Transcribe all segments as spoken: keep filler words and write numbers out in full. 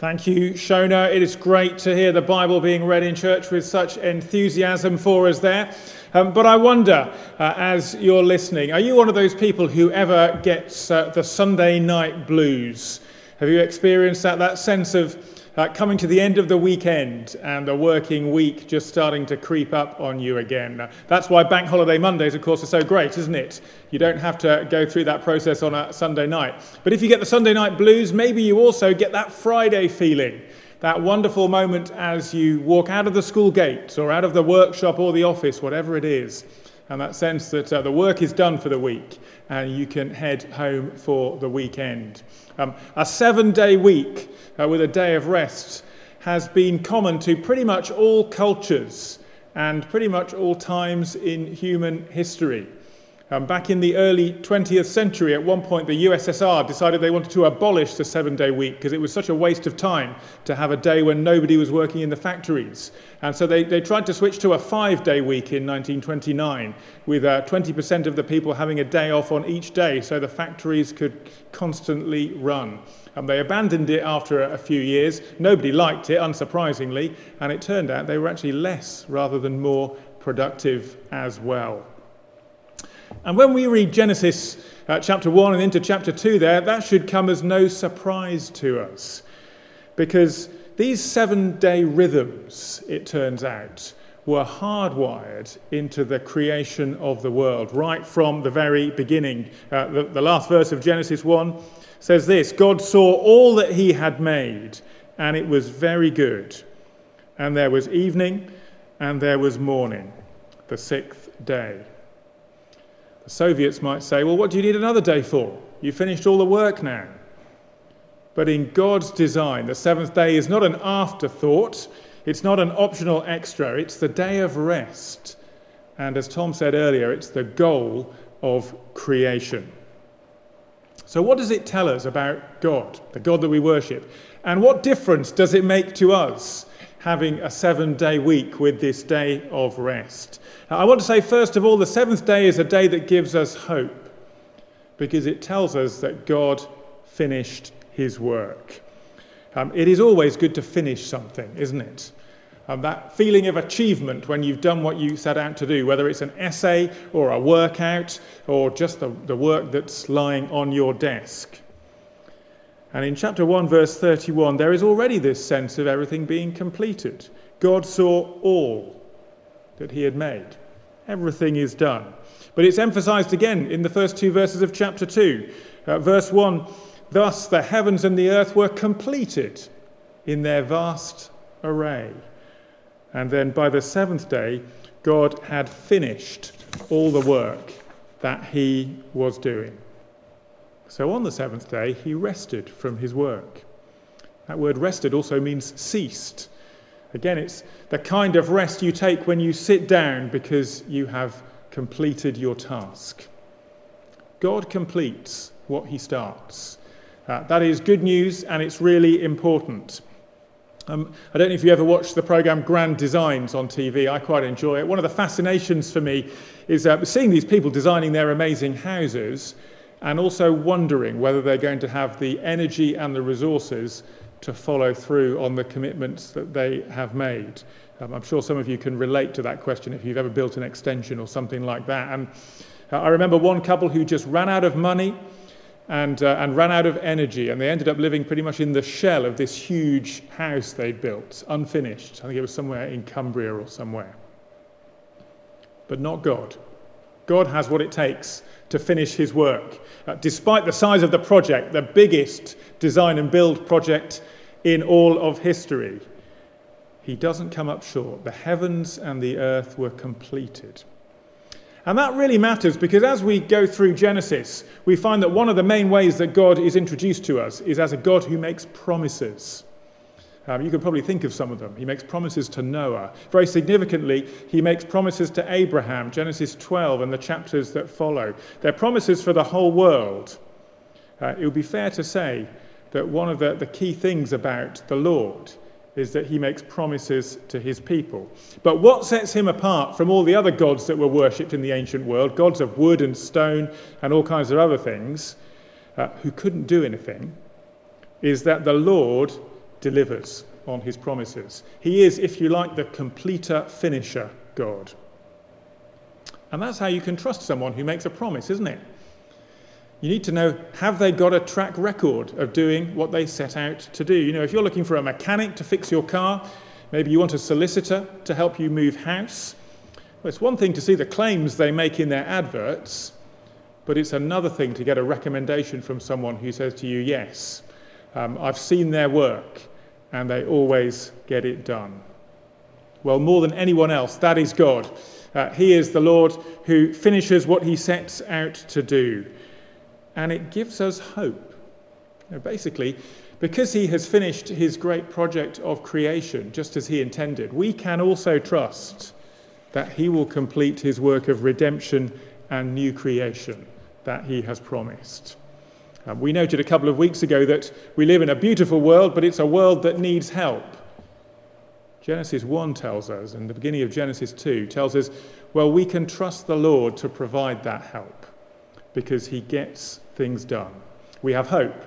Thank you, Shona. It is great to hear the Bible being read in church with such enthusiasm for us there. Um, but I wonder, uh, as you're listening, are you one of those people who ever gets uh, the Sunday night blues? Have you experienced that, that sense of uh, coming to the end of the weekend and the working week just starting to creep up on you again? That's why Bank Holiday Mondays, of course, are so great, isn't it? You don't have to go through that process on a Sunday night. But if you get the Sunday night blues, maybe you also get that Friday feeling, that wonderful moment as you walk out of the school gates or out of the workshop or the office, whatever it is, and that sense that uh, the work is done for the week and you can head home for the weekend. Um, a seven-day week uh, with a day of rest has been common to pretty much all cultures and pretty much all times in human history. Um, back in the early twentieth century, at one point the U S S R decided they wanted to abolish the seven-day week because it was such a waste of time to have a day when nobody was working in the factories. And so they, they tried to switch to a five-day week in nineteen twenty-nine, with uh, twenty percent of the people having a day off on each day so the factories could constantly run. And they abandoned it after a few years. Nobody liked it, unsurprisingly, and it turned out they were actually less rather than more productive as well. And when we read Genesis uh, chapter one and into chapter two there, that should come as no surprise to us. Because these seven-day rhythms, it turns out, were hardwired into the creation of the world right from the very beginning. Uh, the, the last verse of Genesis one says this: God saw all that he had made, and it was very good. And there was evening, and there was morning, the sixth day. The Soviets might say, well, what do you need another day for? You finished all the work now. But in God's design, the seventh day is not an afterthought. It's not an optional extra. It's the day of rest. And as Tom said earlier, it's the goal of creation. So what does it tell us about God, the God that we worship? And what difference does it make to us having a seven-day week with this day of rest? I want to say, first of all, the seventh day is a day that gives us hope because it tells us that God finished his work. Um, it is always good to finish something, isn't it? Um, that feeling of achievement when you've done what you set out to do, whether it's an essay or a workout or just the, the work that's lying on your desk. And in chapter one, verse thirty-one, there is already this sense of everything being completed. God saw all that he had made. Everything is done. But it's emphasized again in the first two verses of chapter two. Uh, verse one, thus the heavens and the earth were completed in their vast array. And then by the seventh day, God had finished all the work that he was doing. So on the seventh day, he rested from his work. That word rested also means ceased. Again, it's the kind of rest you take when you sit down because you have completed your task. God completes what he starts. Uh, that is good news, and it's really important. Um, I don't know if you ever watched the programme Grand Designs on T V. I quite enjoy it. One of the fascinations for me is uh, seeing these people designing their amazing houses, and also wondering whether they're going to have the energy and the resources to follow through on the commitments that they have made. Um, I'm sure some of you can relate to that question if you've ever built an extension or something like that. And I remember one couple who just ran out of money and uh, and ran out of energy, and they ended up living pretty much in the shell of this huge house they'd built, unfinished. I think it was somewhere in Cumbria or somewhere. But not God. God has what it takes to finish his work. Uh, despite the size of the project, the biggest design and build project in all of history, he doesn't come up short. The heavens and the earth were completed. And that really matters because as we go through Genesis, we find that one of the main ways that God is introduced to us is as a God who makes promises. Um, you could probably think of some of them. He makes promises to Noah. Very significantly, he makes promises to Abraham, Genesis twelve, and the chapters that follow. They're promises for the whole world. Uh, it would be fair to say that one of the, the key things about the Lord is that he makes promises to his people. But what sets him apart from all the other gods that were worshipped in the ancient world, gods of wood and stone and all kinds of other things, uh, who couldn't do anything, is that the Lord delivers on his promises. He is, if you like, the completer, finisher God. And that's how you can trust someone who makes a promise, isn't it? You need to know, have they got a track record of doing what they set out to do? You know, if you're looking for a mechanic to fix your car, maybe you want a solicitor to help you move house. Well, it's one thing to see the claims they make in their adverts, but it's another thing to get a recommendation from someone who says to you, yes, um, I've seen their work and they always get it done. Well, more than anyone else, that is God. Uh, he is the Lord who finishes what he sets out to do. And it gives us hope. Now, basically, because he has finished his great project of creation, just as he intended, we can also trust that he will complete his work of redemption and new creation that he has promised. Um, we noted a couple of weeks ago that we live in a beautiful world, but it's a world that needs help. Genesis one tells us, and the beginning of Genesis two tells us, well, we can trust the Lord to provide that help because he gets things done. We have hope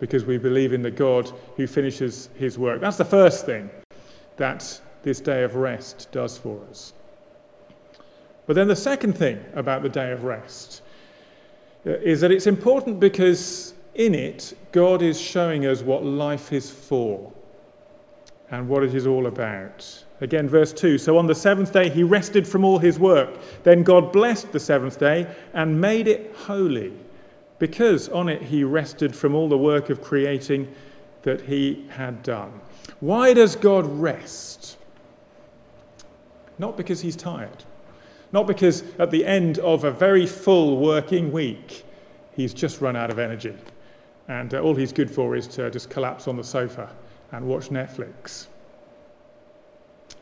because we believe in the God who finishes his work. That's the first thing that this day of rest does for us. But then the second thing about the day of rest is that it's important because in it, God is showing us what life is for and what it is all about. Again, verse two, so on the seventh day he rested from all his work. Then God blessed the seventh day and made it holy, because on it he rested from all the work of creating that he had done. Why does God rest? Not because he's tired. Not because at the end of a very full working week, he's just run out of energy. And uh, all he's good for is to just collapse on the sofa and watch Netflix.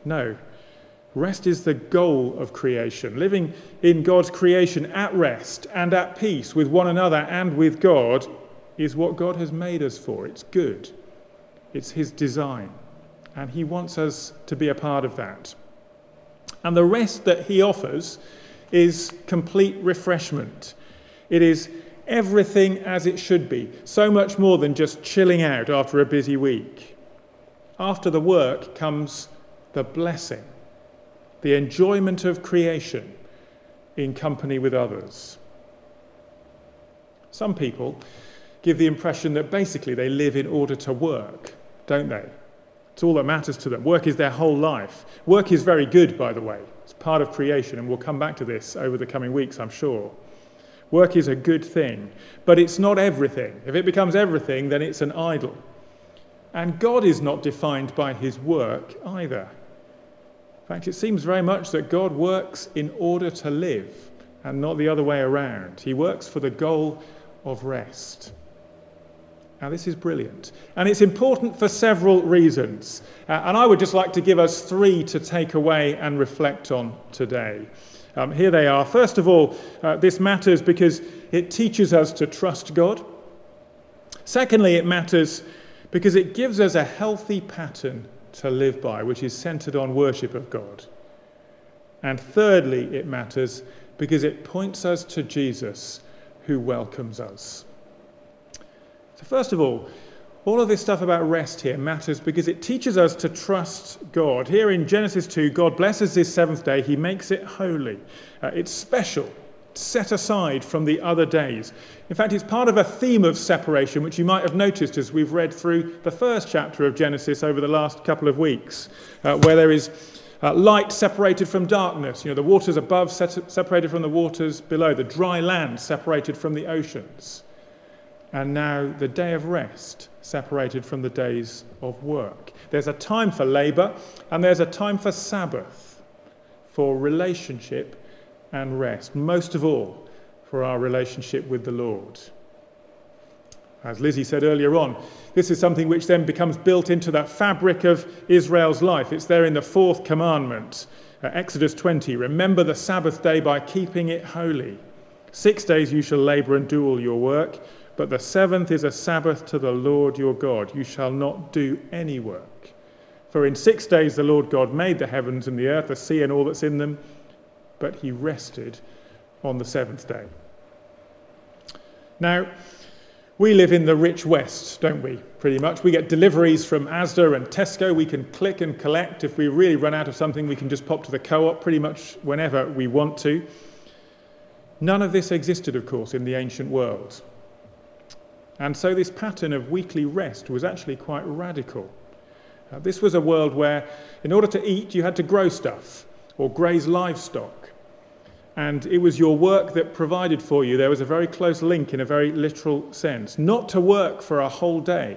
No, rest is the goal of creation, living in God's creation at rest and at peace with one another and with God is what God has made us for. It's good. It's his design, and he wants us to be a part of that. And the rest that he offers is complete refreshment. It is everything as it should be, so much more than just chilling out after a busy week. After the work comes the blessing, the enjoyment of creation in company with others. Some people give the impression that basically they live in order to work, don't they? It's all that matters to them. Work is their whole life. Work is very good, by the way. It's part of creation, and we'll come back to this over the coming weeks, I'm sure. Work is a good thing, but it's not everything. If it becomes everything, then it's an idol. And God is not defined by his work either. In fact, it seems very much that God works in order to live and not the other way around. He works for the goal of rest. Now, this is brilliant, and it's important for several reasons. Uh, and I would just like to give us three to take away and reflect on today. Um, here they are. First of all, uh, this matters because it teaches us to trust God. Secondly, it matters because it gives us a healthy pattern to live by, which is centered on worship of God. And thirdly, it matters because it points us to Jesus, who welcomes us. First of all, all of this stuff about rest here matters because it teaches us to trust God. Here in Genesis two, God blesses this seventh day. He makes it holy. Uh, it's special, set aside from the other days. In fact, it's part of a theme of separation, which you might have noticed as we've read through the first chapter of Genesis over the last couple of weeks, uh, where there is uh, light separated from darkness. You know, the waters above set- separated from the waters below, the dry land separated from the oceans. And now the day of rest separated from the days of work. There's a time for labour and there's a time for Sabbath, for relationship and rest. Most of all, for our relationship with the Lord. As Lizzie said earlier on, this is something which then becomes built into the fabric of Israel's life. It's there in the fourth commandment, Exodus twenty, remember the Sabbath day by keeping it holy. Six days you shall labour and do all your work. But the seventh is a Sabbath to the Lord your God. You shall not do any work. For in six days the Lord God made the heavens and the earth, the sea and all that's in them. But he rested on the seventh day. Now, We live in the rich West, don't we, pretty much? We get deliveries from Asda and Tesco. We can click and collect. If we really run out of something, we can just pop to the co-op pretty much whenever we want to. None of this existed, of course, in the ancient world. And so this pattern of weekly rest was actually quite radical. Uh, this was a world where, in order to eat, you had to grow stuff or graze livestock. And it was your work that provided for you. There was a very close link in a very literal sense. Not to work for a whole day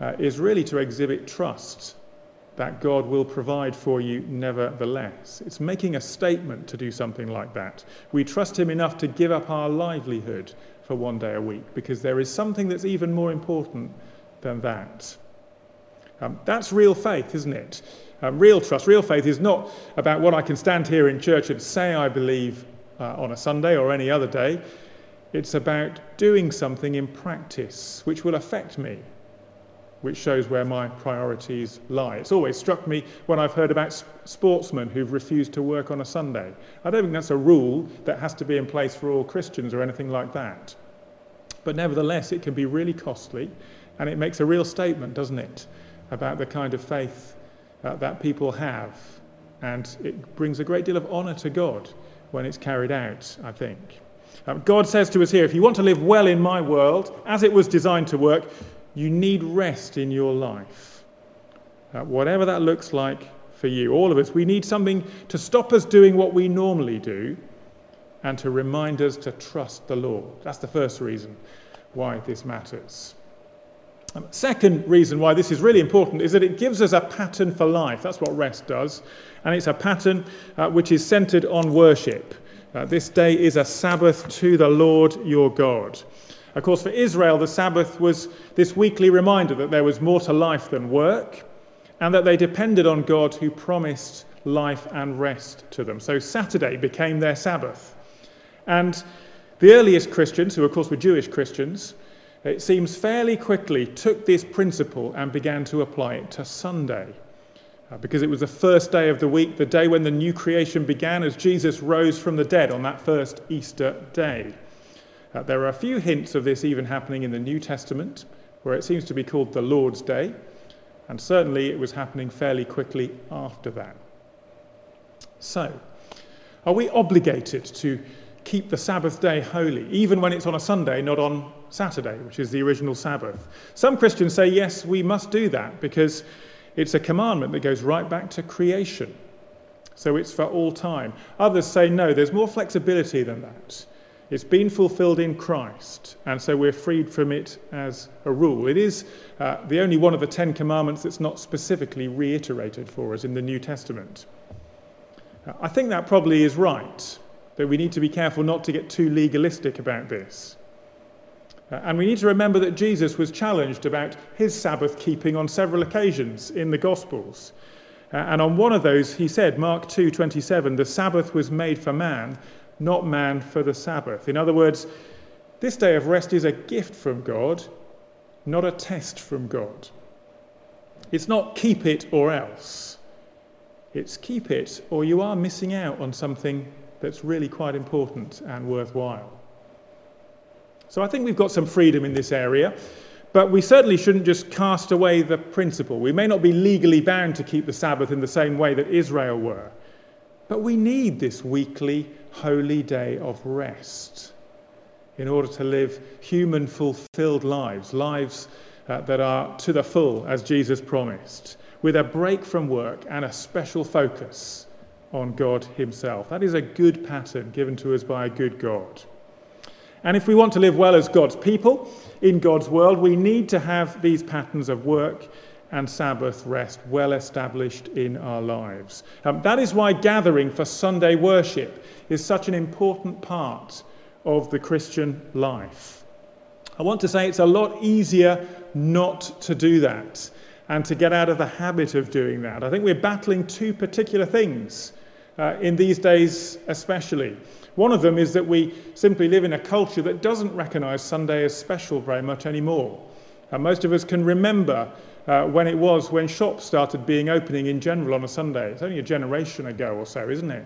uh, is really to exhibit trust that God will provide for you nevertheless. It's making a statement to do something like that. We trust him enough to give up our livelihood for one day a week because there is something that's even more important than that. Um, that's real faith, isn't it? Uh, real trust, real faith is not about what I can stand here in church and say I believe uh, on a Sunday or any other day. It's about doing something in practice which will affect me, which shows where my priorities lie. It's always struck me when I've heard about sp- sportsmen who've refused to work on a Sunday. I don't think that's a rule that has to be in place for all Christians or anything like that. But nevertheless, it can be really costly, and it makes a real statement, doesn't it, about the kind of faith Uh, that people have, and it brings a great deal of honour to God when it's carried out, I think. Um, God says to us here, if you want to live well in my world, as it was designed to work, you need rest in your life. Uh, whatever that looks like for you, all of us, we need something to stop us doing what we normally do and to remind us to trust the Lord. That's the first reason why this matters. Um, second reason why this is really important is that it gives us a pattern for life. That's what rest does. And it's a pattern uh, which is centred on worship. Uh, this day is a Sabbath to the Lord your God. Of course, for Israel, the Sabbath was this weekly reminder that there was more to life than work and that they depended on God who promised life and rest to them. So Saturday became their Sabbath. And the earliest Christians, who of course were Jewish Christians, it seems fairly quickly took this principle and began to apply it to Sunday, uh, because it was the first day of the week, the day when the new creation began as Jesus rose from the dead on that first Easter day. Uh, there are a few hints of this even happening in the New Testament, where it seems to be called the Lord's Day, and certainly it was happening fairly quickly after that. So, are we obligated to keep the Sabbath day holy, even when it's on a Sunday, not on Saturday, which is the original Sabbath? Some Christians say, yes, we must do that because it's a commandment that goes right back to creation. So it's for all time. Others say, no, there's more flexibility than that. It's been fulfilled in Christ, and so we're freed from it as a rule. It is uh, the only one of the Ten Commandments that's not specifically reiterated for us in the New Testament. Uh, I think that probably is right, that we need to be careful not to get too legalistic about this. Uh, and we need to remember that Jesus was challenged about his Sabbath keeping on several occasions in the Gospels. Uh, and on one of those, he said, Mark two twenty-seven, the Sabbath was made for man, not man for the Sabbath. In other words, this day of rest is a gift from God, not a test from God. It's not keep it or else. It's keep it or you are missing out on something that's really quite important and worthwhile. So I think we've got some freedom in this area, but we certainly shouldn't just cast away the principle. We may not be legally bound to keep the Sabbath in the same way that Israel were, but we need this weekly holy day of rest in order to live human fulfilled lives, lives uh, that are to the full, as Jesus promised, with a break from work and a special focus on God himself. That is a good pattern given to us by a good God. And if we want to live well as God's people in God's world, we need to have these patterns of work and Sabbath rest well established in our lives. Um, that is why gathering for Sunday worship is such an important part of the Christian life. I want to say it's a lot easier not to do that and to get out of the habit of doing that. I think we're battling two particular things Uh, in these days especially. One of them is that we simply live in a culture that doesn't recognise Sunday as special very much anymore. And most of us can remember uh, when it was when shops started being opening in general on a Sunday. It's only a generation ago or so, isn't it?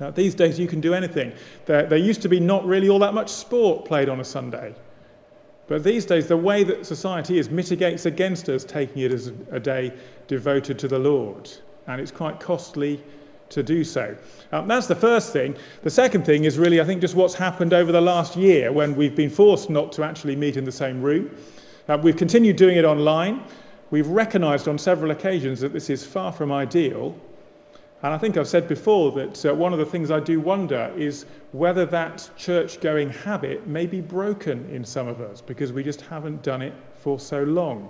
Uh, these days you can do anything. There, there used to be not really all that much sport played on a Sunday. But these days, the way that society is mitigates against us taking it as a day devoted to the Lord. And it's quite costly to do so. Um, that's the first thing. The second thing is really, I think, just what's happened over the last year when we've been forced not to actually meet in the same room. Uh, we've continued doing it online. We've recognised on several occasions that this is far from ideal. And I think I've said before that uh, one of the things I do wonder is whether that church-going habit may be broken in some of us because we just haven't done it for so long.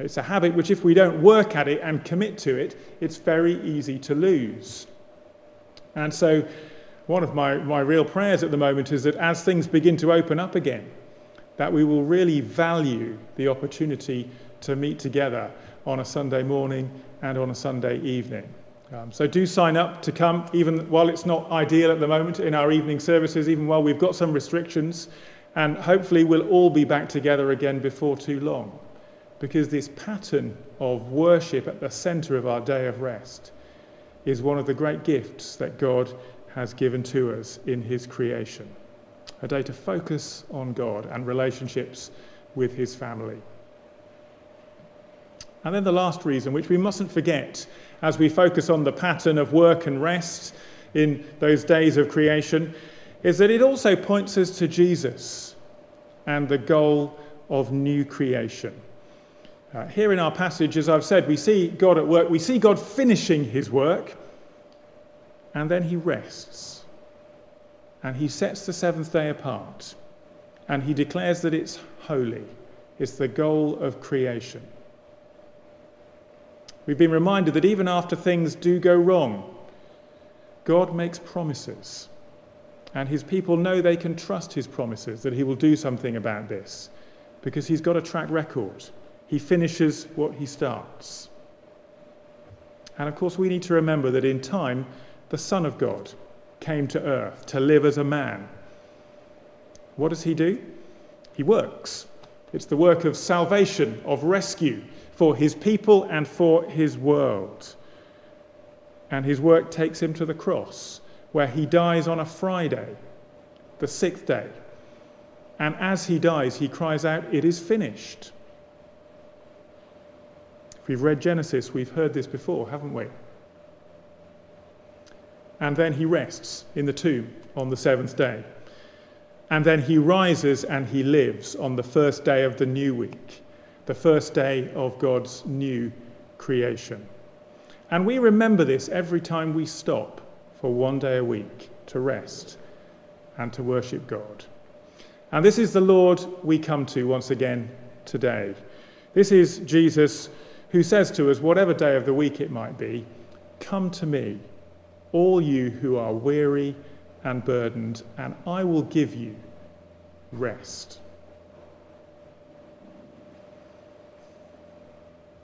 It's a habit which, if we don't work at it and commit to it, it's very easy to lose. And so one of my, my real prayers at the moment is that as things begin to open up again, that we will really value the opportunity to meet together on a Sunday morning and on a Sunday evening. Um, so do sign up to come, even while it's not ideal at the moment in our evening services, even while we've got some restrictions, and hopefully we'll all be back together again before too long. Because this pattern of worship at the centre of our day of rest is one of the great gifts that God has given to us in his creation. A day to focus on God and relationships with his family. And then the last reason, which we mustn't forget as we focus on the pattern of work and rest in those days of creation, is that it also points us to Jesus and the goal of new creation. Uh, here in our passage, as I've said, we see God at work. We see God finishing his work, and then he rests. And he sets the seventh day apart, and he declares that it's holy. It's the goal of creation. We've been reminded that even after things do go wrong, God makes promises, and his people know they can trust his promises, that he will do something about this, because he's got a track record. He finishes what he starts. And of course, we need to remember that in time, the Son of God came to earth to live as a man. What does he do? He works. It's the work of salvation, of rescue, for his people and for his world. And his work takes him to the cross, where he dies on a Friday, the sixth day. And as he dies, he cries out, "It is finished." If we've read Genesis, we've heard this before, haven't we? And then he rests in the tomb on the seventh day. And then he rises and he lives on the first day of the new week, the first day of God's new creation. And we remember this every time we stop for one day a week to rest and to worship God. And this is the Lord we come to once again today. This is Jesus, who says to us, whatever day of the week it might be, "Come to me, all you who are weary and burdened, and I will give you rest."